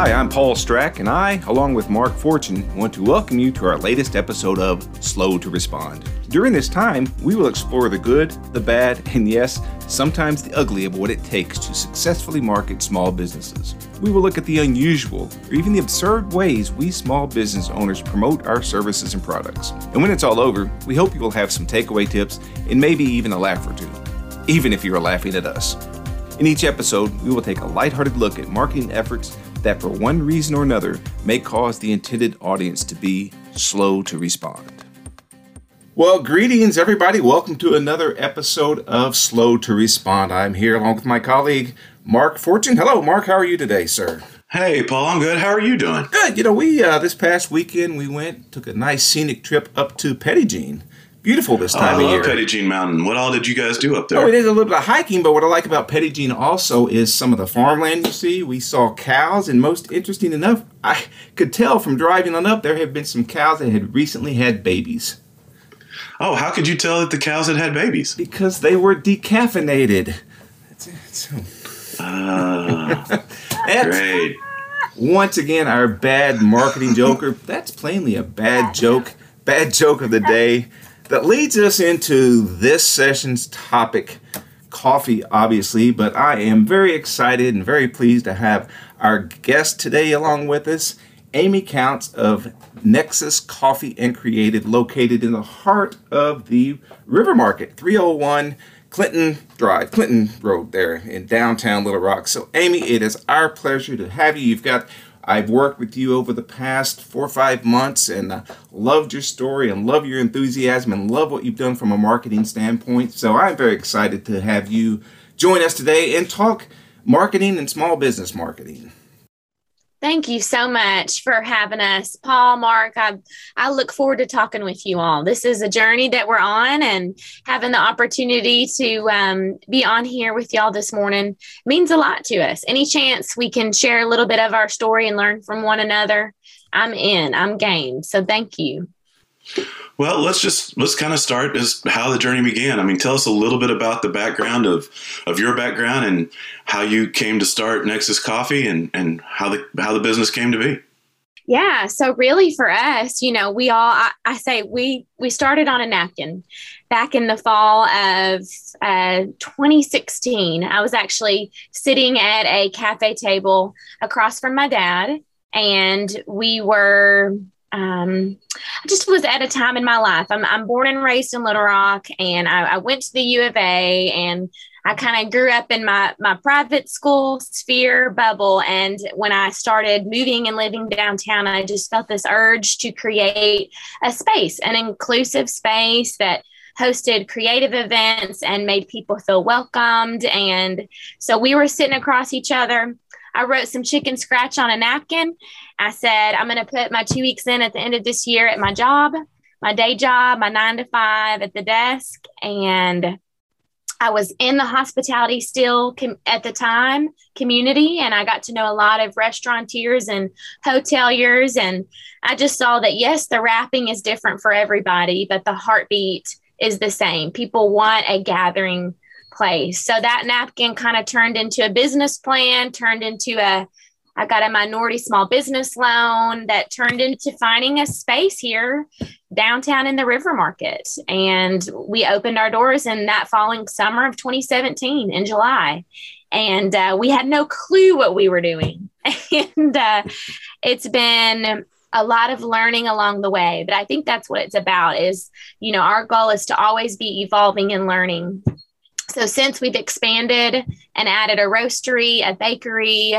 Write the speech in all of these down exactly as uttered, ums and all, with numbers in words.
Hi, I'm Paul Strack, and I, along with Mark Fortune, want to welcome you to our latest episode of Slow to Respond. During this time, we will explore the good, the bad, and yes, sometimes the ugly of what it takes to successfully market small businesses. We will look at the unusual or even the absurd ways we small business owners promote our services and products. And when it's all over, we hope you will have some takeaway tips and maybe even a laugh or two, even if you are laughing at us. In each episode, we will take a lighthearted look at marketing efforts that for one reason or another may cause the intended audience to be slow to respond. Well, greetings, everybody. Welcome to another episode of Slow to Respond. I'm here along with my colleague, Mark Fortune. Hello, Mark. How are you today, sir? Hey, Paul. I'm good. How are you doing? Good. You know, we uh, this past weekend, we went, took a nice scenic trip up to Petit Jean. Beautiful this time oh, of year. I love Petit Jean Mountain. What all did you guys do up there? Oh, we did a little bit of hiking, but what I like about Petit Jean also is some of the farmland you see. We saw cows, and most interesting enough, I could tell from driving on up, there have been some cows that had recently had babies. Oh, how could you tell that the cows had had babies? Because they were decaffeinated. That's it. Ah, uh, great. Once again, our bad marketing joker. That's plainly a bad joke. Bad joke of the day. That leads us into this session's topic, coffee, obviously, but I am very excited and very pleased to have our guest today along with us, Amy Counts of Nexus Coffee and Creative, located in the heart of the River Market, three oh one Clinton Drive, Clinton Road there in downtown Little Rock. So, Amy, it is our pleasure to have you. You've got I've worked with you over the past four or five months and uh, loved your story and love your enthusiasm and love what you've done from a marketing standpoint. So I'm very excited to have you join us today and talk marketing and small business marketing. Thank you so much for having us, Paul, Mark. I, I look forward to talking with you all. This is a journey that we're on, and having the opportunity to um, be on here with y'all this morning means a lot to us. Any chance we can share a little bit of our story and learn from one another, I'm in, I'm game. So thank you. Well, let's just let's kind of start as how the journey began. I mean, tell us a little bit about the background of, of your background and how you came to start Nexus Coffee and, and how the how the business came to be. Yeah. So really for us, you know, we all I, I say we we started on a napkin back in the fall of uh, twenty sixteen. I was actually sitting at a cafe table across from my dad, and we were Um, I just was at a time in my life. I'm, I'm born and raised in Little Rock, and I, I went to the U of A, and I kind of grew up in my, my private school sphere bubble. And when I started moving and living downtown, I just felt this urge to create a space, an inclusive space that hosted creative events and made people feel welcomed. And so we were sitting across each other. I wrote some chicken scratch on a napkin. I said, I'm going to put my two weeks in at the end of this year at my job, my day job, my nine to five at the desk. And I was in the hospitality still com- at the time community. And I got to know a lot of restaurateurs and hoteliers. And I just saw that, yes, the wrapping is different for everybody, but the heartbeat is the same. People want a gathering place. So that napkin kind of turned into a business plan, turned into a, I got a minority small business loan that turned into finding a space here downtown in the River Market. And we opened our doors in that following summer of twenty seventeen in July. And uh, we had no clue what we were doing. and uh, it's been a lot of learning along the way, but I think that's what it's about is, you know, our goal is to always be evolving and learning. So since we've expanded and added a roastery, a bakery,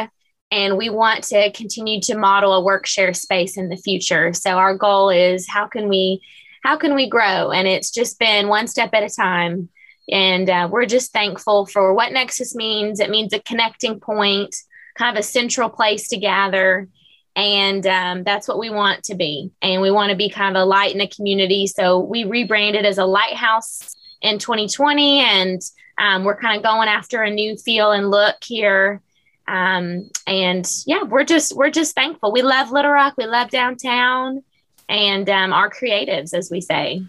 and we want to continue to model a workshare space in the future. So our goal is how can we, how can we grow? And it's just been one step at a time. And uh, we're just thankful for what Nexus means. It means a connecting point, kind of a central place to gather. And um, that's what we want to be. And we want to be kind of a light in the community. So we rebranded as a lighthouse in twenty twenty, and um, we're kind of going after a new feel and look here. Um, and yeah, we're just, we're just thankful. We love Little Rock. We love downtown and um, our creatives, as we say.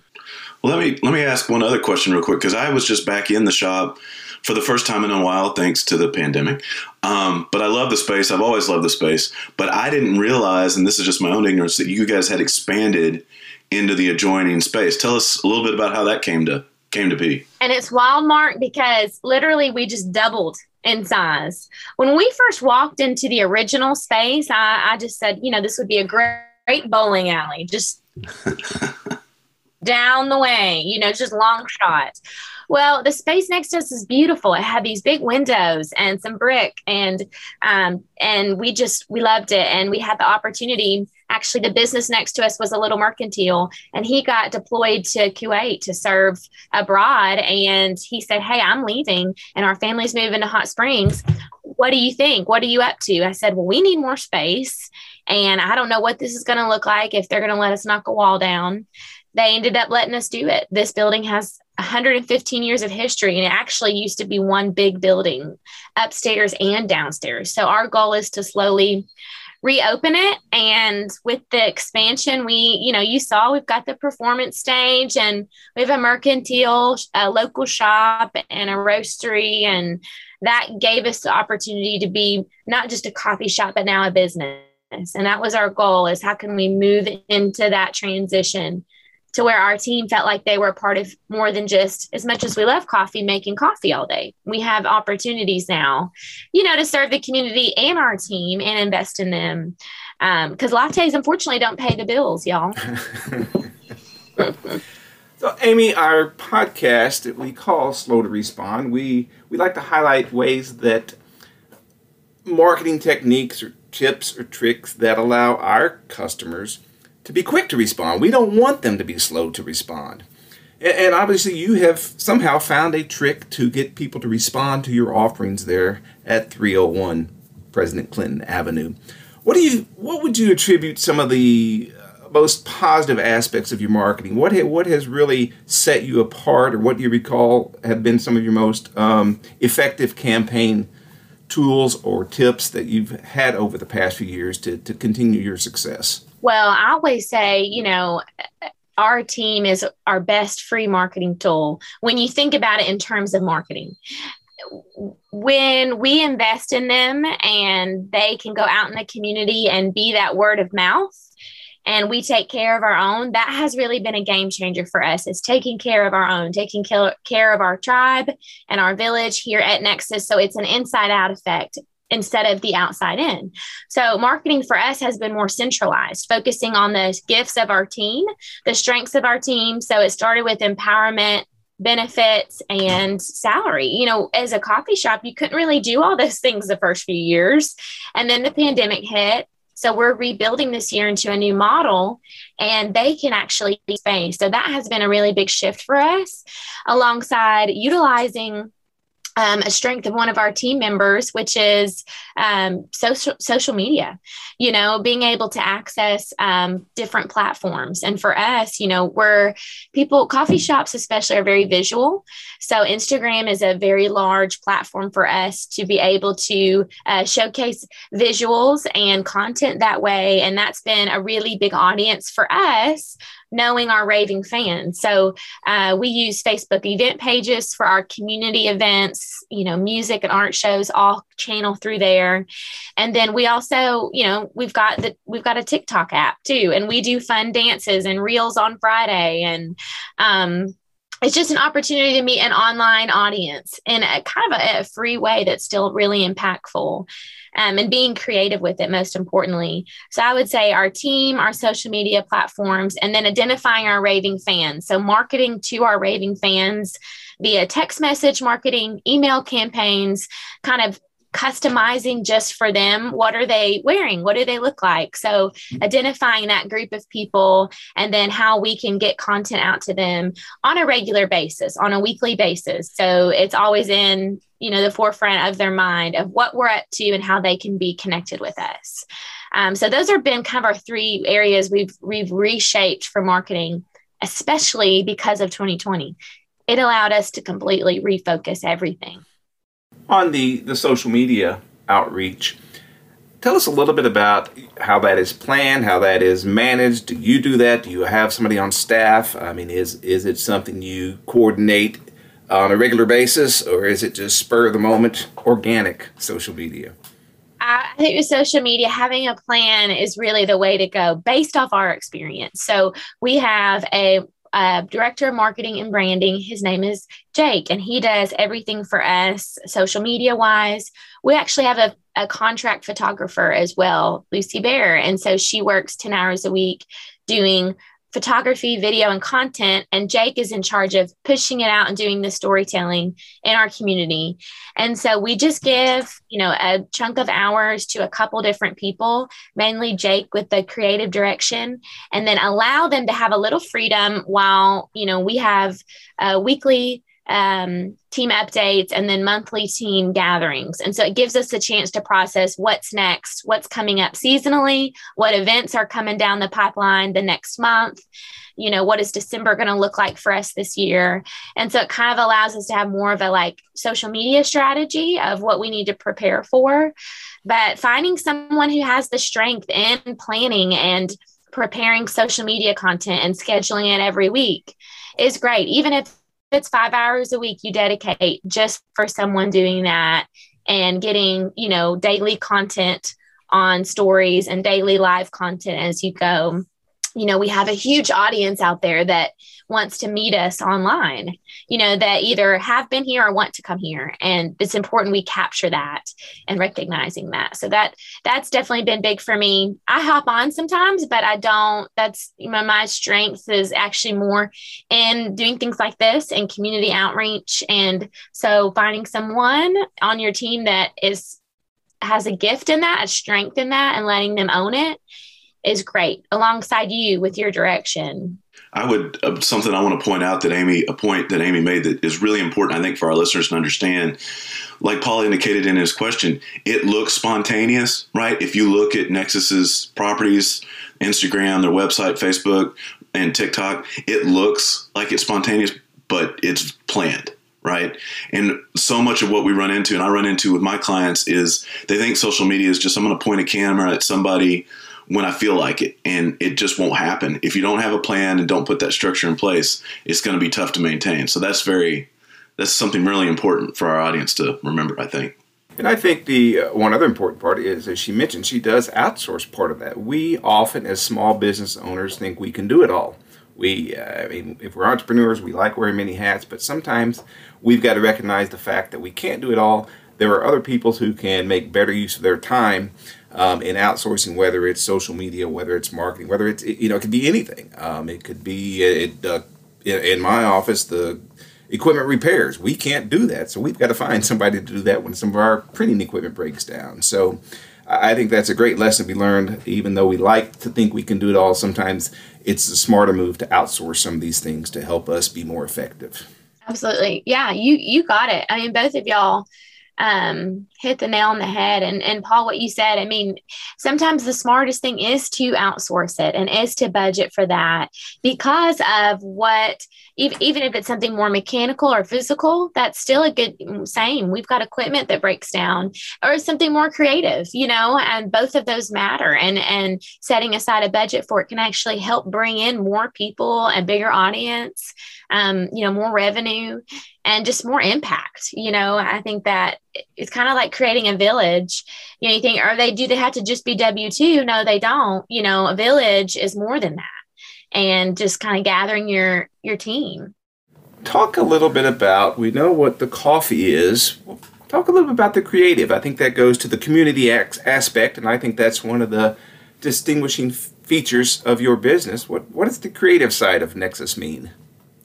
Well, let me let me ask one other question real quick, because I was just back in the shop for the first time in a while, thanks to the pandemic. Um, but I love the space. I've always loved the space. But I didn't realize, and this is just my own ignorance, that you guys had expanded into the adjoining space. Tell us a little bit about how that came to came to be. And it's wild, Mark, because literally we just doubled in size. When we first walked into the original space, I, I just said, you know, this would be a great, great bowling alley. Just down the way, you know, just long shots. Well, the space next to us is beautiful. It had these big windows and some brick, and um, and we just, we loved it. And we had the opportunity. Actually, the business next to us was a little mercantile, and he got deployed to Kuwait to serve abroad. And he said, hey, I'm leaving and our family's moving to Hot Springs. What do you think? What are you up to? I said, well, we need more space. And I don't know what this is going to look like, if they're going to let us knock a wall down. They ended up letting us do it. This building has one hundred fifteen years of history, and it actually used to be one big building upstairs and downstairs. So our goal is to slowly reopen it. And with the expansion, we, you know, you saw we've got the performance stage, and we have a mercantile, a local shop, and a roastery. And that gave us the opportunity to be not just a coffee shop, but now a business. And that was our goal, is how can we move into that transition to where our team felt like they were a part of more than just, as much as we love coffee, making coffee all day. We have opportunities now, you know, to serve the community and our team and invest in them. Um, 'cause lattes, unfortunately, don't pay the bills, y'all. So, Amy, our podcast that we call Slow to Respond, we, we like to highlight ways that marketing techniques or tips or tricks that allow our customers to be quick to respond. We don't want them to be slow to respond. And obviously you have somehow found a trick to get people to respond to your offerings there at three oh one President Clinton Avenue. What do you, what would you attribute some of the most positive aspects of your marketing? What, ha, what has really set you apart, or what do you recall have been some of your most um, effective campaign tools or tips that you've had over the past few years to, to continue your success? Well, I always say, you know, our team is our best free marketing tool when you think about it in terms of marketing. When we invest in them and they can go out in the community and be that word of mouth, and we take care of our own, that has really been a game changer for us, is taking care of our own, taking care of our tribe and our village here at Nexus. So it's an inside out effect instead of the outside in. So marketing for us has been more centralized, focusing on the gifts of our team, the strengths of our team. So it started with empowerment, benefits, and salary. You know, as a coffee shop, you couldn't really do all those things the first few years. And then the pandemic hit. So we're rebuilding this year into a new model, and they can actually be space. So that has been a really big shift for us, alongside utilizing Um, a strength of one of our team members, which is um, social social media, you know, being able to access um, different platforms. And for us, you know, we're people, coffee shops especially, are very visual. So Instagram is a very large platform for us to be able to uh, showcase visuals and content that way. And that's been a really big audience for us, knowing our raving fans. So uh, we use Facebook event pages for our community events, you know, music and art shows, all channel through there. And then we also, you know, we've got the, we've got a TikTok app too, and we do fun dances and reels on Friday. And um, it's just an opportunity to meet an online audience in a kind of a, a free way that's still really impactful. Um, and being creative with it, most importantly. So I would say our team, our social media platforms, and then identifying our raving fans. So marketing to our raving fans via text message marketing, email campaigns, kind of customizing just for them. What are they wearing? What do they look like? So identifying that group of people, and then how we can get content out to them on a regular basis, on a weekly basis. So it's always in, you know, the forefront of their mind of what we're up to and how they can be connected with us. Um, so those have been kind of our three areas we've, we've reshaped for marketing, especially because of twenty twenty. It allowed us to completely refocus everything. On the, the social media outreach, Tell us a little bit about how that is planned, how that is managed. Do you do that? Do you have somebody on staff? I mean, is is it something you coordinate on a regular basis, or is it just spur of the moment, organic social media? I think with social media, having a plan is really the way to go based off our experience. So we have a Uh, director of marketing and branding. His name is Jake, and he does everything for us social media wise. We actually have a, a contract photographer as well, Lucy Bear. And so she works ten hours a week doing photography, video, and content. And Jake is in charge of pushing it out and doing the storytelling in our community. And so we just give, you know, a chunk of hours to a couple different people, mainly Jake with the creative direction, and then allow them to have a little freedom while, you know, we have a weekly um, team updates and then monthly team gatherings. And so it gives us a chance to process what's next, what's coming up seasonally, what events are coming down the pipeline the next month, you know, what is December going to look like for us this year? And so it kind of allows us to have more of a like social media strategy of what we need to prepare for, but finding someone who has the strength in planning and preparing social media content and scheduling it every week is great. Even if it's five hours a week you dedicate just for someone doing that and getting, you know, daily content on stories and daily live content as you go. You know, we have a huge audience out there that wants to meet us online, you know, that either have been here or want to come here. And it's important we capture that and recognizing that. So that that's definitely been big for me. I hop on sometimes, but I don't. That's, you know, my strength is actually more in doing things like this and community outreach. And so finding someone on your team that is has a gift in that, a strength in that, and letting them own it is great alongside you with your direction. I would, uh, something I want to point out that Amy, a point that Amy made that is really important, I think, for our listeners to understand, like Paul indicated in his question, it looks spontaneous, right? If you look at Nexus's properties, Instagram, their website, Facebook, and TikTok, it looks like it's spontaneous, but it's planned, right? And so much of what we run into, and I run into with my clients, is they think social media is just, I'm going to point a camera at somebody when I feel like it, and it just won't happen. If you don't have a plan and don't put that structure in place, it's going to be tough to maintain. So that's very, that's something really important for our audience to remember, I think. And I think the uh, one other important part is, as she mentioned, she does outsource part of that. We often, as small business owners, think we can do it all. We, uh, I mean, if we're entrepreneurs, we like wearing many hats, but sometimes we've got to recognize the fact that we can't do it all. There are other people who can make better use of their time Um, in outsourcing, whether it's social media, whether it's marketing, whether it's, you know, it could be anything. Um, it could be, it, uh, in my office, the equipment repairs. We can't do that. So we've got to find somebody to do that when some of our printing equipment breaks down. So I think that's a great lesson to be learned. Even though we like to think we can do it all, sometimes it's a smarter move to outsource some of these things to help us be more effective. Absolutely. Yeah, you, you got it. I mean, both of y'all Um, hit the nail on the head. And, and Paul, what you said, I mean, sometimes the smartest thing is to outsource it and is to budget for that, because of what, even, even if it's something more mechanical or physical, that's still a good same. We've got equipment that breaks down, or something more creative, you know, and both of those matter. And, and setting aside a budget for it can actually help bring in more people, a bigger audience, um, you know, more revenue, and just more impact. You know, I think that it's kind of like creating a village. You know, you think, are they, do they have to just be W two? No, they don't. You know, a village is more than that. And just kind of gathering your, your team. Talk a little bit about, we know what the coffee is. Talk a little bit about the creative. I think that goes to the community aspect. And I think that's one of the distinguishing features of your business. What, what does the creative side of Nexus mean?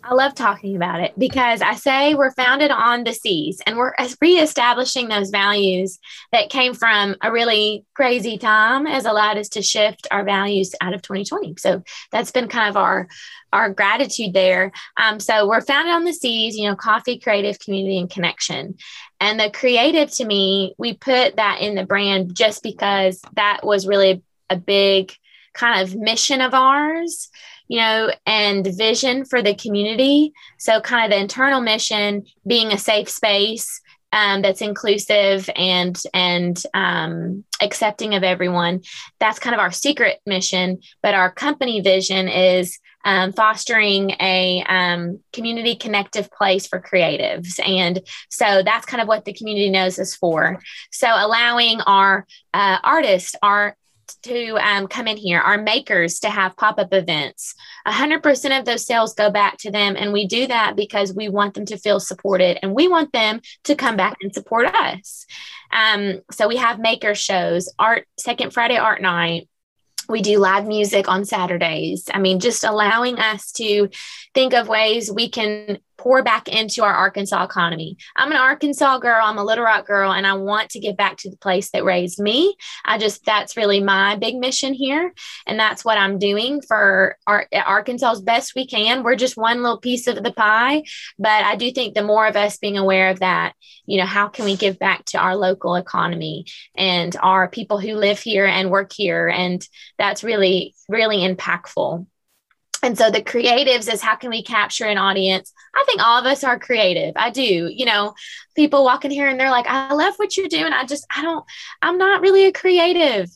I love talking about it, because I say we're founded on the C's, and we're reestablishing those values that came from a really crazy time has allowed us to shift our values out of twenty twenty. So that's been kind of our, our gratitude there. Um, so we're founded on the C's, you know, coffee, creative, community, and connection. And the creative, to me, we put that in the brand just because that was really a big kind of mission of ours, you know, and vision for the community. So kind of the internal mission being a safe space um, that's inclusive and, and um, accepting of everyone. That's kind of our secret mission, but our company vision is um, fostering a um, community connective place for creatives. And so that's kind of what the community knows us for. So allowing our uh, artists, our to um, come in here, our makers to have pop-up events. one hundred percent of those sales go back to them. And we do that because we want them to feel supported and we want them to come back and support us. Um, so we have maker shows, art, second Friday art night. We do live music on Saturdays. I mean, just allowing us to think of ways we can pour back into our Arkansas economy. I'm an Arkansas girl. I'm a Little Rock girl, and I want to give back to the place that raised me. I just, that's really my big mission here. And that's what I'm doing for our, Arkansas as best we can. We're just one little piece of the pie, but I do think the more of us being aware of that, you know, how can we give back to our local economy and our people who live here and work here? And that's really, really impactful. And so the creatives is how can we capture an audience? I think all of us are creative. I do, you know, people walk in here and they're like, I love what you do. And I just, I don't, I'm not really a creative.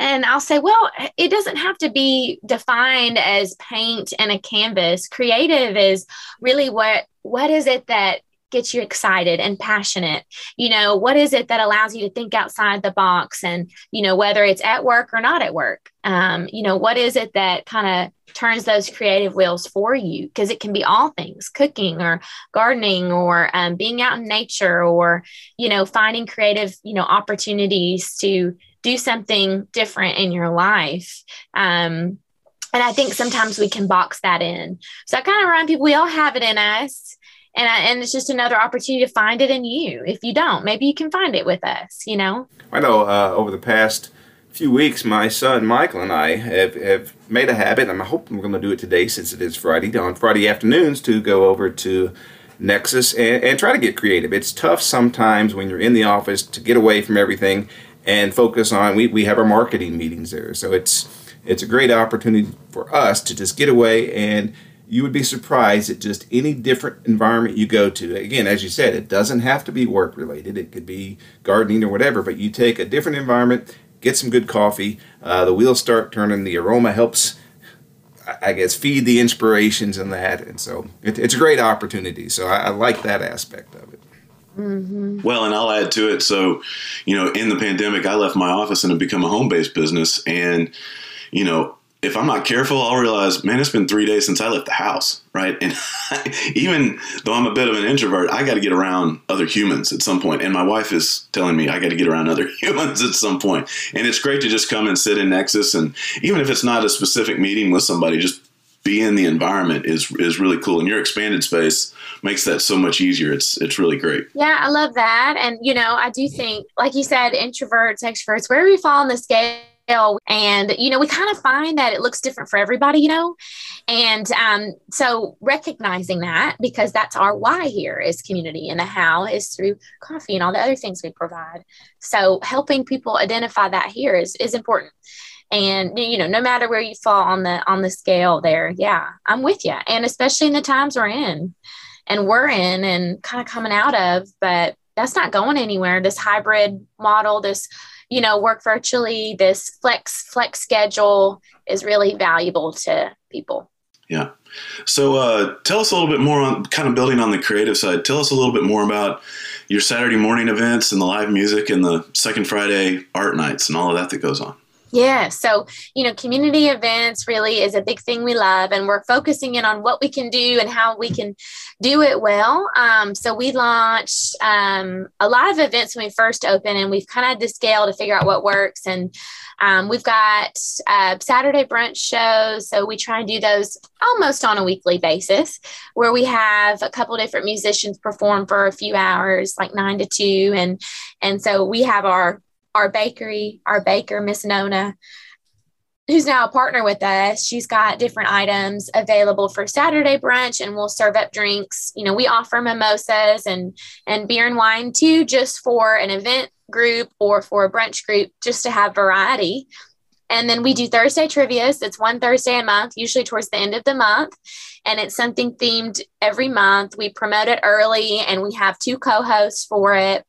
And I'll say, well, it doesn't have to be defined as paint and a canvas. Creative is really what, what is it that gets you excited and passionate? You know, what is it that allows you to think outside the box? And, you know, whether it's at work or not at work, um, you know, what is it that kind of turns those creative wheels for you? Because it can be all things, cooking or gardening or um, being out in nature or, you know, finding creative, you know, opportunities to do something different in your life. Um, and I think sometimes we can box that in. So I kind of remind people, we all have it in us. And, I, and it's just another opportunity to find it in you. If you don't, maybe you can find it with us, you know? I know uh, over the past few weeks, my son Michael and I have, have made a habit, and I hope we're going to do it today since it is Friday, on Friday afternoons to go over to Nexus and, and try to get creative. It's tough sometimes when you're in the office to get away from everything and focus on, we, we have our marketing meetings there. So it's, it's a great opportunity for us to just get away, and you would be surprised at just any different environment you go to. Again, as you said, it doesn't have to be work related. It could be gardening or whatever, but you take a different environment, get some good coffee, uh, the wheels start turning, the aroma helps, I guess, feed the inspirations in that. And so it, it's a great opportunity. So I, I like that aspect of it. Mm-hmm. Well, and I'll add to it. So, you know, in the pandemic, I left my office and it became a home-based business. And, you know, if I'm not careful, I'll realize, man, it's been three days since I left the house, right? And I, even though I'm a bit of an introvert, I got to get around other humans at some point. And my wife is telling me I got to get around other humans at some point. And it's great to just come and sit in Nexus. And even if it's not a specific meeting with somebody, just be in the environment is is really cool. And your expanded space makes that so much easier. It's it's really great. Yeah, I love that. And, you know, I do think, like you said, introverts, extroverts, where do we fall on the scale? And, you know, we kind of find that it looks different for everybody, you know, and um, so recognizing that, because that's our why here is community, and the how is through coffee and all the other things we provide. So helping people identify that here is, is important. And, you know, no matter where you fall on the on the scale there. Yeah, I'm with you. And especially in the times we're in and we're in and kind of coming out of. But that's not going anywhere. This hybrid model, this you know, work virtually, this flex flex schedule is really valuable to people. Yeah. So uh, tell us a little bit more on kind of building on the creative side. Tell us a little bit more about your Saturday morning events and the live music and the second Friday art nights and all of that that goes on. Yeah. So, you know, community events really is a big thing we love, and we're focusing in on what we can do and how we can do it well. Um, so we launched um, a lot of events when we first opened, and we've kind of had to scale to figure out what works. And um, we've got uh, Saturday brunch shows. So we try and do those almost on a weekly basis, where we have a couple different musicians perform for a few hours, like nine to two. And, and so we have our our bakery, our baker, Miss Nona, who's now a partner with us. She's got different items available for Saturday brunch, and we'll serve up drinks. You know, we offer mimosas and, and beer and wine too, just for an event group or for a brunch group, just to have variety. And then we do Thursday trivias. It's one Thursday a month, usually towards the end of the month. And it's something themed every month. We promote it early and we have two co-hosts for it.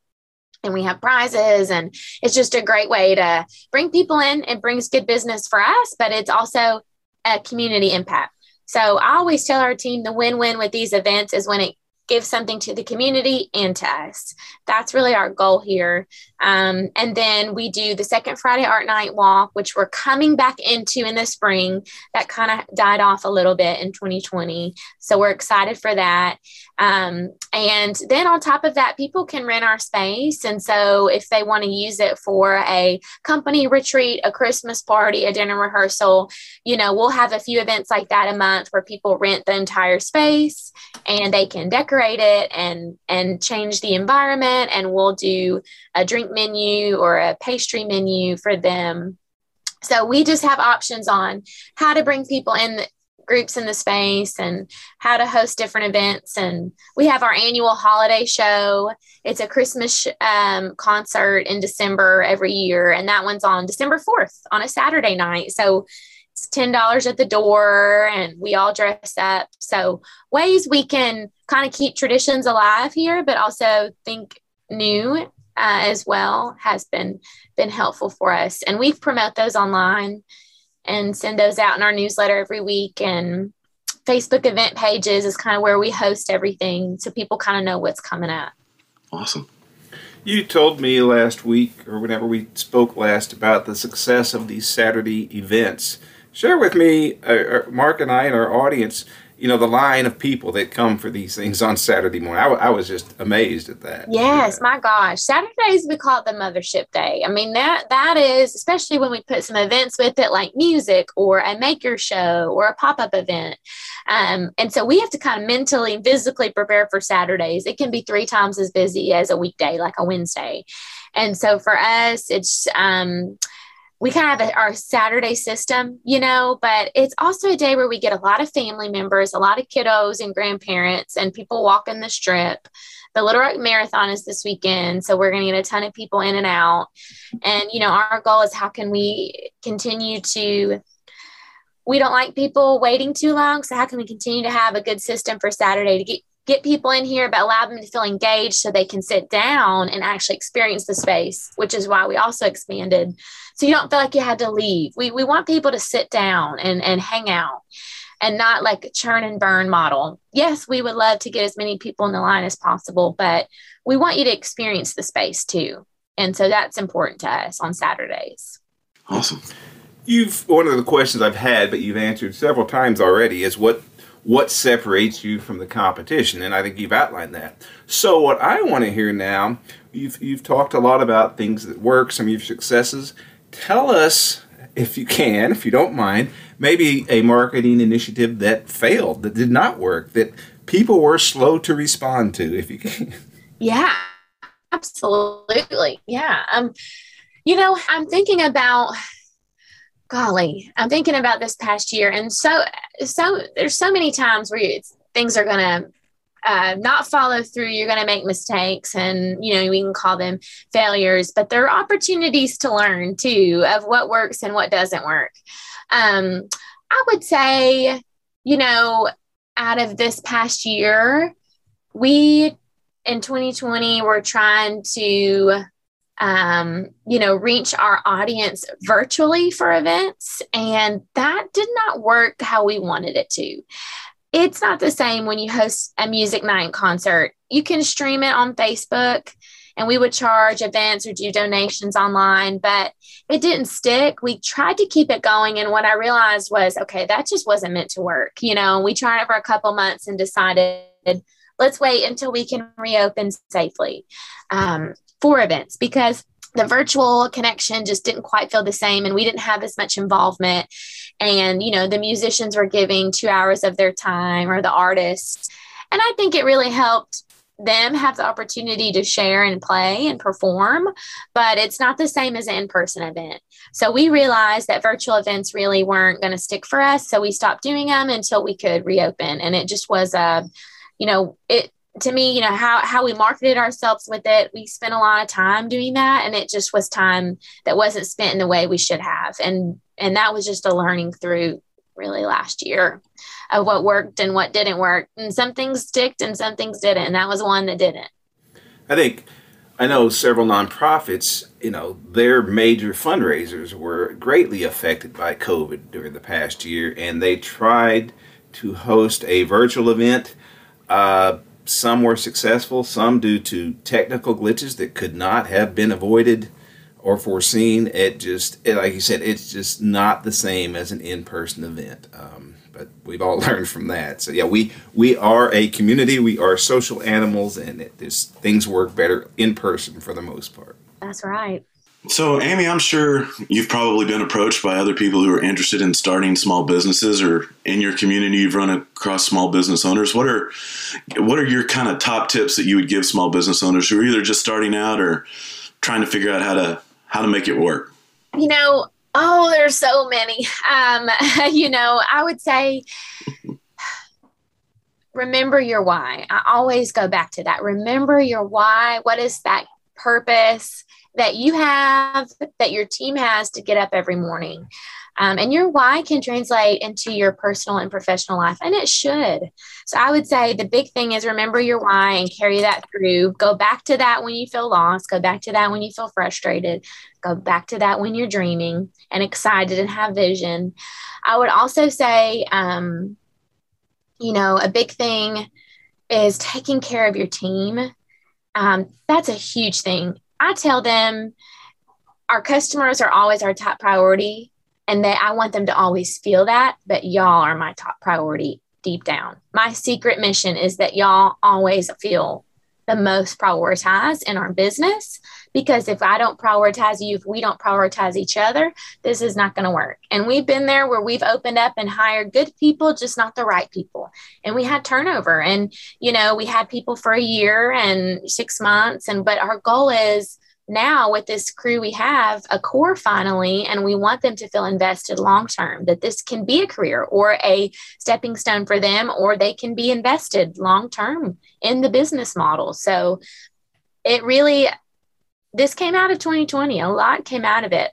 And we have prizes, and it's just a great way to bring people in. It brings good business for us, but it's also a community impact. So I always tell our team the win-win with these events is when it gives something to the community and to us. That's really our goal here. Um, and then we do the second Friday art night walk, which we're coming back into in the spring. That kind of died off a little bit in twenty twenty. So we're excited for that. Um, and then on top of that, people can rent our space. And so if they want to use it for a company retreat, a Christmas party, a dinner rehearsal, you know, we'll have a few events like that a month where people rent the entire space and they can decorate it and and change the environment, and we'll do a drink menu or a pastry menu for them. So we just have options on how to bring people in the groups in the space and how to host different events. And we have our annual holiday show. It's a Christmas um, concert in December every year, and that one's on December fourth on a Saturday night. So it's ten dollars at the door, and we all dress up. So ways we can kind of keep traditions alive here, but also think new uh, as well has been, been helpful for us. And we promote those online and send those out in our newsletter every week. And Facebook event pages is kind of where we host everything, so people kind of know what's coming up. Awesome. You told me last week, or whenever we spoke last, about the success of these Saturday events. Share with me, uh, Mark and I and our audience, you know, the line of people that come for these things on Saturday morning. I, w- I was just amazed at that. Yes, yeah. My gosh. Saturdays, we call it the Mothership Day. I mean, that that is, especially when we put some events with it, like music or a maker show or a pop-up event. Um, and so we have to kind of mentally and physically prepare for Saturdays. It can be three times as busy as a weekday, like a Wednesday. And so for us, it's... Um, we kind of have a, our Saturday system, you know, but it's also a day where we get a lot of family members, a lot of kiddos and grandparents, and people walking the strip. The Little Rock Marathon is this weekend, so we're going to get a ton of people in and out. And, you know, our goal is how can we continue to, we don't like people waiting too long, so how can we continue to have a good system for Saturday to get get people in here, but allow them to feel engaged so they can sit down and actually experience the space, which is why we also expanded. So you don't feel like you had to leave. We we want people to sit down and, and hang out and not like a churn and burn model. Yes, we would love to get as many people in the line as possible, but we want you to experience the space too. And so that's important to us on Saturdays. Awesome. You've, one of the questions I've had, but you've answered several times already, is what What separates you from the competition? And I think you've outlined that. So what I want to hear now, you've, you've talked a lot about things that work, some of your successes. Tell us, if you can, if you don't mind, maybe a marketing initiative that failed, that did not work, that people were slow to respond to, if you can. Yeah, absolutely. Yeah. Um, you know, I'm thinking about... Golly, I'm thinking about this past year. And so, so there's so many times where you, things are going to uh, not follow through. You're going to make mistakes, and, you know, we can call them failures, but there are opportunities to learn too, of what works and what doesn't work. Um, I would say, you know, out of this past year, we in twenty twenty were trying to Um, you know, reach our audience virtually for events. And that did not work how we wanted it to. It's not the same when you host a music night concert. You can stream it on Facebook, and we would charge events or do donations online, but it didn't stick. We tried to keep it going. And what I realized was, okay, that just wasn't meant to work. You know, we tried it for a couple months and decided, let's wait until we can reopen safely. Um, for events, because the virtual connection just didn't quite feel the same, and we didn't have as much involvement. And, you know, the musicians were giving two hours of their time, or the artists. And I think it really helped them have the opportunity to share and play and perform, but it's not the same as an in-person event. So we realized that virtual events really weren't going to stick for us. So we stopped doing them until we could reopen. And it just was, a, you know, it, to me, you know, how, how we marketed ourselves with it, we spent a lot of time doing that. And it just was time that wasn't spent in the way we should have. And, and that was just a learning through really last year of what worked and what didn't work. And some things sticked and some things didn't. And that was one that didn't. I think, I know several nonprofits, you know, their major fundraisers were greatly affected by COVID during the past year, and they tried to host a virtual event. Uh, some were successful, some due to technical glitches that could not have been avoided or foreseen. It just, it, like you said, it's just not the same as an in-person event. Um, but we've all learned from that. So yeah, we, we are a community, we are social animals, and it, this, things work better in person for the most part. That's right. So Amy, I'm sure you've probably been approached by other people who are interested in starting small businesses, or in your community you've run across small business owners. What are, what are your kind of top tips that you would give small business owners who are either just starting out or trying to figure out how to, how to make it work? You know, oh, there's so many. Um, you know, I would say, remember your why. I always go back to that. Remember your why. What is that purpose that you have, that your team has to get up every morning? Um, and your why can translate into your personal and professional life, and it should. So I would say the big thing is remember your why and carry that through. Go back to that when you feel lost. Go back to that when you feel frustrated. Go back to that when you're dreaming and excited and have vision. I would also say, um, you know, a big thing is taking care of your team. Um, that's a huge thing. I tell them our customers are always our top priority, and they, I want them to always feel that, but y'all are my top priority deep down. My secret mission is that y'all always feel the most prioritized in our business, because if I don't prioritize you, if we don't prioritize each other, this is not going to work. And we've been there where we've opened up and hired good people, just not the right people. And we had turnover, and, you know, we had people for a year and six months. And, but our goal is now with this crew, we have a core finally, and we want them to feel invested long-term, that this can be a career or a stepping stone for them, or they can be invested long-term in the business model. So it really, this came out of twenty twenty. A lot came out of it,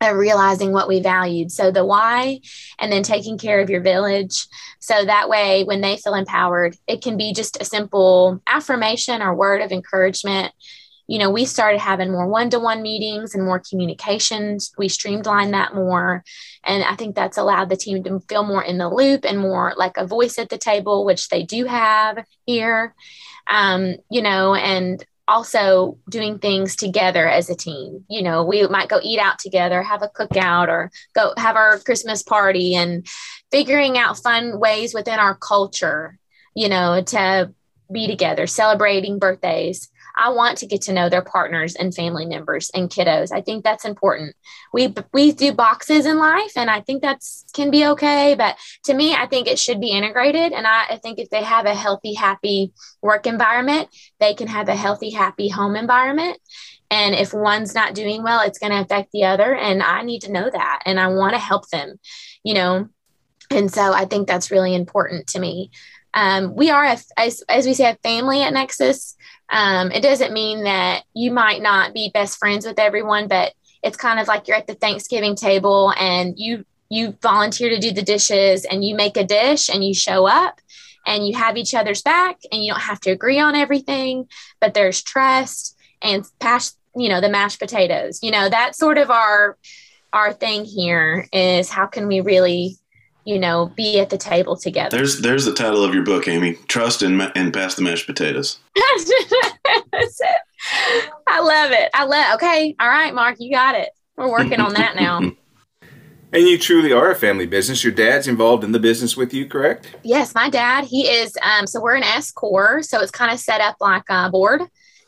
of realizing what we valued. So the why, and then taking care of your village. So that way, when they feel empowered, it can be just a simple affirmation or word of encouragement. You know, we started having more one-to-one meetings and more communications. We streamlined that more. And I think that's allowed the team to feel more in the loop and more like a voice at the table, which they do have here, um, you know, and also doing things together as a team. You know, we might go eat out together, have a cookout, or go have our Christmas party, and figuring out fun ways within our culture, you know, to be together, celebrating birthdays. I want to get to know their partners and family members and kiddos. I think that's important. We we do boxes in life, and I think that's can be okay. But to me, I think it should be integrated. And I, I think if they have a healthy, happy work environment, they can have a healthy, happy home environment. And if one's not doing well, it's going to affect the other. And I need to know that. And I want to help them, you know. And so I think that's really important to me. Um, we are, a, as, as we say, a family at Nexus. Um, it doesn't mean that you might not be best friends with everyone, but it's kind of like you're at the Thanksgiving table, and you, you volunteer to do the dishes, and you make a dish, and you show up, and you have each other's back, and you don't have to agree on everything, but there's trust and pas- you know, the mashed potatoes, you know, that's sort of our, our thing here is how can we really, you know, be at the table together. There's there's the title of your book, Amy. Trust and ma- and pass the mashed potatoes. That's it. I love it. I love. Okay, all right, Mark, you got it. We're working on that now. And you truly are a family business. Your dad's involved in the business with you, correct? Yes, my dad. He is. Um, so we're an S corps, so it's kind of set up like a board.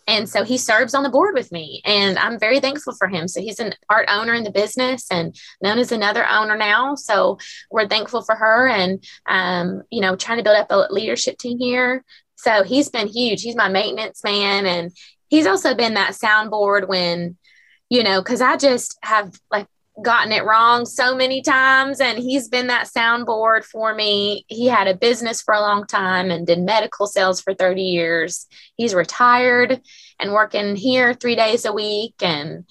And so he serves on the board with me, and I'm very thankful for him. So he's an part owner in the business, and Nona's another owner now. So we're thankful for her, and, um, you know, trying to build up a leadership team here. So he's been huge. He's my maintenance man. And he's also been that soundboard when, you know, cause I just have like, gotten it wrong so many times, and he's been that soundboard for me. He had a business for a long time and did medical sales for thirty years. He's retired and working here three days a week, and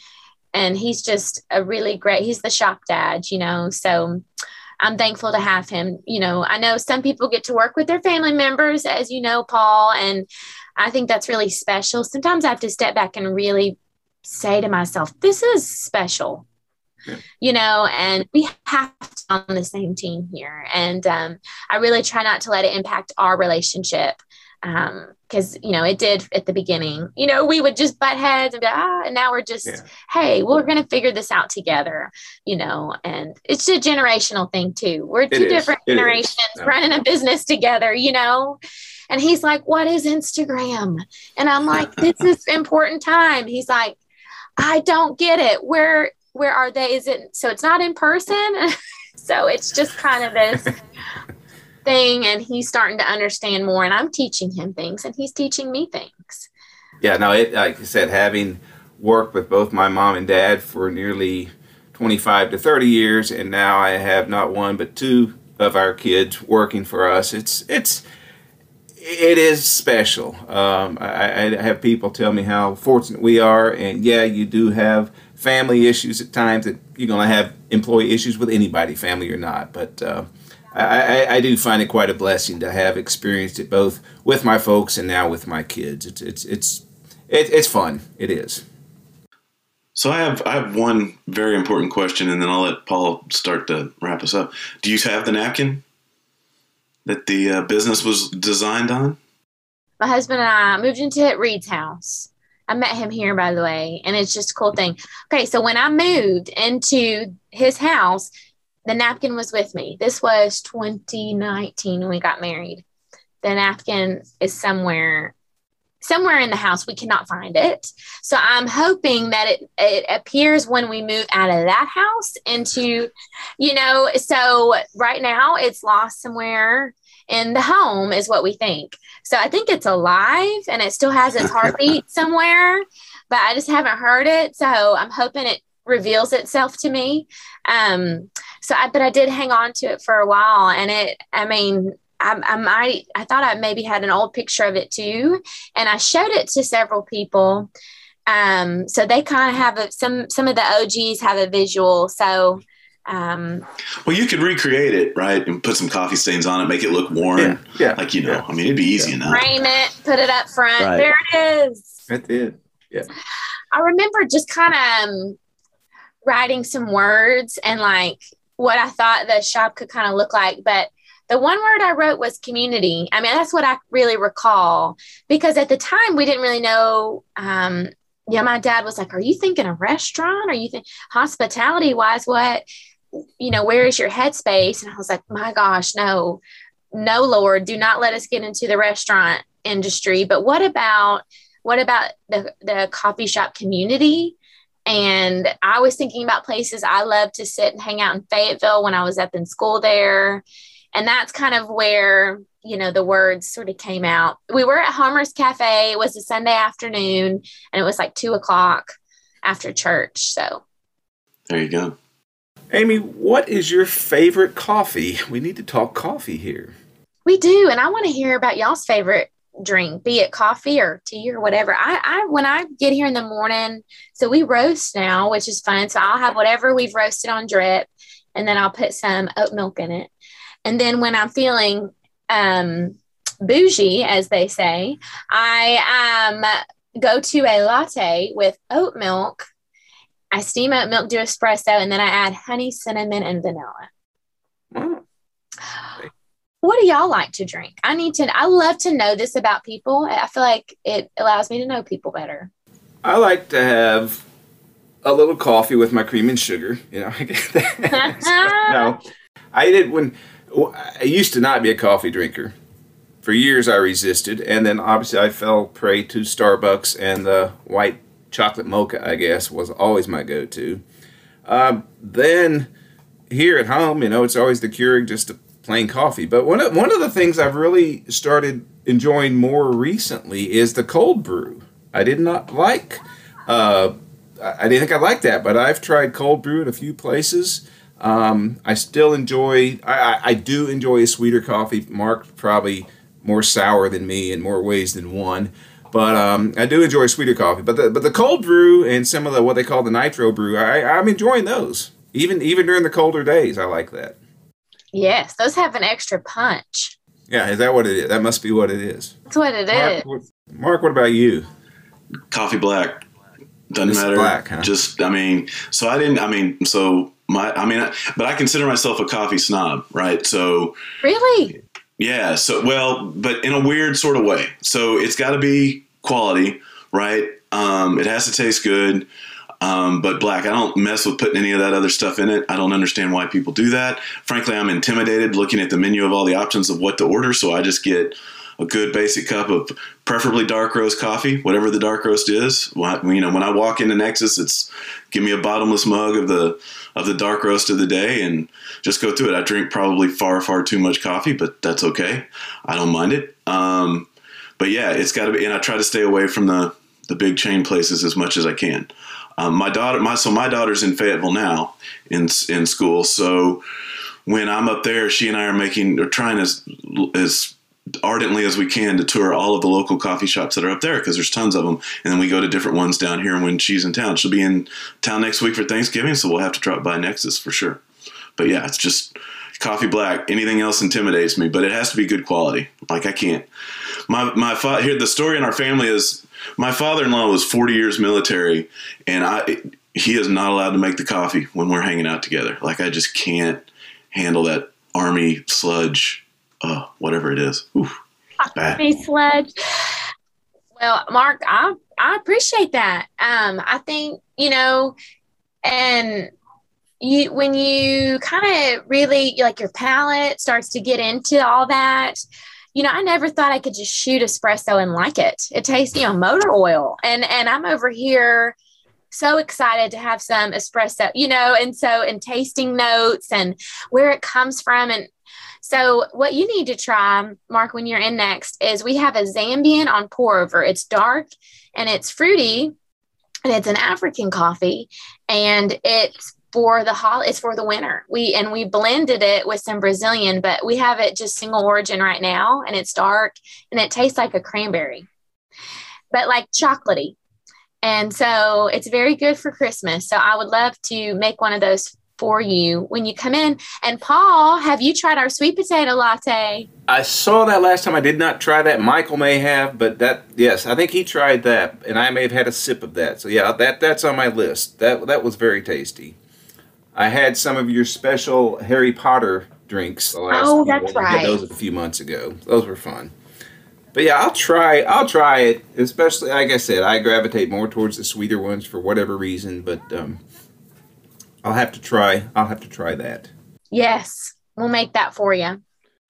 and he's just a really great, he's the shop dad, you know, so I'm thankful to have him. You know, I know some people get to work with their family members, as you know, Paul, and I think that's really special. Sometimes I have to step back and really say to myself, this is special. Yeah. You know, and we have to be on the same team here. And um, I really try not to let it impact our relationship. Um, cause you know, it did at the beginning, you know, we would just butt heads and be like, ah, and now we're just, yeah. Hey, we're going to figure this out together, you know, and it's a generational thing too. We're it two is. different it generations is. running a business together, you know, and he's like, what is Instagram? And I'm like, this is important time. He's like, I don't get it. Where, where are they? Is it, so it's not in person. So it's just kind of this thing, and he's starting to understand more, and I'm teaching him things and he's teaching me things. Yeah, no, it, like I said, having worked with both my mom and dad for nearly twenty-five to thirty years, and now I have not one but two of our kids working for us, it's it's it is special. um, I, I have people tell me how fortunate we are, and yeah, you do have family issues at times that you're going to have employee issues with anybody, family or not, but uh, I, I, I do find it quite a blessing to have experienced it both with my folks and now with my kids. It's it's it's it, it's fun. It is. So I have I have one very important question, and then I'll let Paul start to wrap us up. Do you have the napkin that the uh, business was designed on? My husband and I moved into it, Reed's house. I met him here, by the way, and it's just a cool thing. Okay, so when I moved into his house, the napkin was with me. This was twenty nineteen when we got married. The napkin is somewhere, somewhere in the house. We cannot find it. So I'm hoping that it, it appears when we move out of that house into, you know, so right now it's lost somewhere in the home is what we think. So I think it's alive and it still has its heartbeat somewhere, but I just haven't heard it. So I'm hoping it reveals itself to me. Um, so I, but I did hang on to it for a while, and it, I mean, I, I might, I thought I maybe had an old picture of it too. And I showed it to several people. Um, so they kind of have a, some, some of the O Gs have a visual. So, um, well, you could recreate it, right? And put some coffee stains on it, make it look worn. Yeah, yeah, like, you know, yeah. I mean, it'd be easy yeah. enough. Frame it, put it up front. Right. There it is. That's it. Yeah. I remember just kind of, um, writing some words and like what I thought the shop could kind of look like. But the one word I wrote was community. I mean, that's what I really recall, because at the time we didn't really know. Um, yeah. My dad was like, are you thinking a restaurant? Are you think hospitality wise? What, you know, where is your headspace? And I was like, my gosh, no, no, Lord, do not let us get into the restaurant industry. But what about, what about the, the coffee shop community? And I was thinking about places I love to sit and hang out in Fayetteville when I was up in school there. And that's kind of where, you know, the words sort of came out. We were at Homer's Cafe. It was a Sunday afternoon, and it was like two o'clock after church. So there you go. Amy, what is your favorite coffee? We need to talk coffee here. We do. And I want to hear about y'all's favorite drink, be it coffee or tea or whatever. I, I when I get here in the morning, so we roast now, which is fun. So I'll have whatever we've roasted on drip, and then I'll put some oat milk in it. And then when I'm feeling um, bougie, as they say, I um, go to a latte with oat milk. I steam oat milk, do espresso, and then I add honey, cinnamon, and vanilla. Mm. What do y'all like to drink? I need to, I love to know this about people. I feel like it allows me to know people better. I like to have a little coffee with my cream and sugar. You know, I get that. So, no, I did when I used to not be a coffee drinker. For years I resisted. And then obviously I fell prey to Starbucks, and the white chocolate mocha, I guess, was always my go-to. Um, then here at home, you know, it's always the Keurig, just a plain coffee. But one of, one of the things I've really started enjoying more recently is the cold brew. I did not like uh, I didn't think I liked that, but I've tried cold brew at a few places. Um, I still enjoy, I, I, I do enjoy a sweeter coffee. Mark probably more sour than me in more ways than one. But um, I do enjoy sweeter coffee. But the, but the cold brew and some of the what they call the nitro brew, I, I'm enjoying those. Even, even during the colder days, I like that. Yes, those have an extra punch. Yeah, is that what it is? That must be what it is. That's what it Mark, is. What, Mark, what about you? Coffee black. Doesn't just matter. Black, huh? Just, I mean, so I didn't, I mean, so my, I mean, I, but I consider myself a coffee snob, right? So. Really? Yeah. So, well, but in a weird sort of way. So it's got to be quality, right? Um, it has to taste good. Um, but black, I don't mess with putting any of that other stuff in it. I don't understand why people do that. Frankly, I'm intimidated looking at the menu of all the options of what to order. So I just get a good basic cup of preferably dark roast coffee, whatever the dark roast is. Well, you know, when I walk into Nexus, it's give me a bottomless mug of the of the dark roast of the day and just go through it. I drink probably far, far too much coffee, but that's okay. I don't mind it. Um, but yeah, it's got to be. And I try to stay away from the the big chain places as much as I can. Um, my daughter, my so my daughter's in Fayetteville now in in school. So when I'm up there, she and I are making or trying as as ardently as we can to tour all of the local coffee shops that are up there because there's tons of them. And then we go to different ones down here when she's in town. She'll be in town next week for Thanksgiving, so we'll have to drop by Nexus for sure. But yeah, it's just coffee black. Anything else intimidates me, but it has to be good quality. Like I can't. My my fa- here the story in our family is my father-in-law was forty years military, and I he is not allowed to make the coffee when we're hanging out together. Like I just can't handle that army sludge. Oh, whatever it is. Oof, coffee sludge. Well, Mark, I I appreciate that. Um, I think, you know, and you when you kind of really, like your palate starts to get into all that, you know, I never thought I could just shoot espresso and like it. It tastes, you know, motor oil. And, and I'm over here so excited to have some espresso, you know, and so, and tasting notes and where it comes from and, so what you need to try, Mark, when you're in next is we have a Zambian on pour over. It's dark and it's fruity and it's an African coffee and it's for the hol- it's for the winter. We, and we blended it with some Brazilian, but we have it just single origin right now and it's dark and it tastes like a cranberry, but like chocolatey. And so it's very good for Christmas. So I would love to make one of those for you when you come in. And Paul, have you tried our sweet potato latte? I saw that last time. I did not try that. Michael may have, but that, yes, I think he tried that and I may have had a sip of that. So yeah, that that's on my list. That that was very tasty. I had some of your special Harry Potter drinks the last oh, that's right. I had those a few months ago. Those were fun. But yeah, I'll try I'll try it, especially like I said, I gravitate more towards the sweeter ones for whatever reason, but um I'll have to try. I'll have to try that. Yes, we'll make that for you.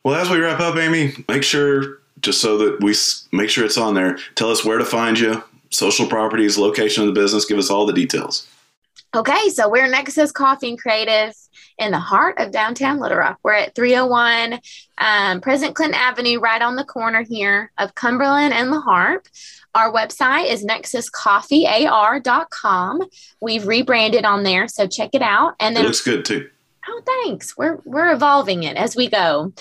Well, as we wrap up, Amy, make sure, just so that we s- make sure it's on there, tell us where to find you, social properties, location of the business. Give us all the details. Okay, so we're Nexus Coffee and Creative in the heart of downtown Little Rock. We're at three oh one um, President Clinton Avenue, right on the corner here of Cumberland and La Harpe. Our website is Nexus Coffee A R dot com. We've rebranded on there, so check it out. And then it looks good too. Oh, thanks. We're we're evolving it as we go.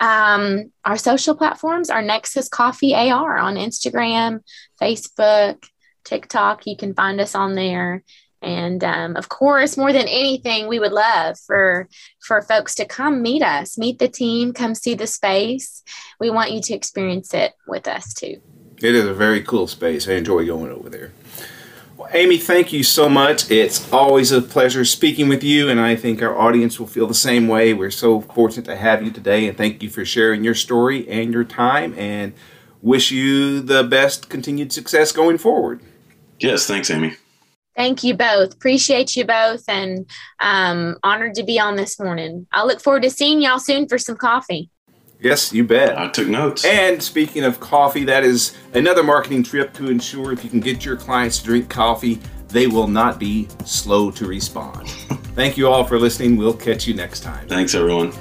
Um, our social platforms are Nexus Coffee A R on Instagram, Facebook, TikTok. You can find us on there. And um, of course, more than anything, we would love for for folks to come meet us, meet the team, come see the space. We want you to experience it with us too. It is a very cool space. I enjoy going over there. Well, Amy, thank you so much. It's always a pleasure speaking with you, and I think our audience will feel the same way. We're so fortunate to have you today, and thank you for sharing your story and your time, and wish you the best continued success going forward. Yes, thanks, Amy. Thank you both. Appreciate you both, and um, honored to be on this morning. I look forward to seeing y'all soon for some coffee. Yes, you bet. I took notes. And speaking of coffee, that is another marketing trip to ensure if you can get your clients to drink coffee, they will not be slow to respond. Thank you all for listening. We'll catch you next time. Thanks, everyone.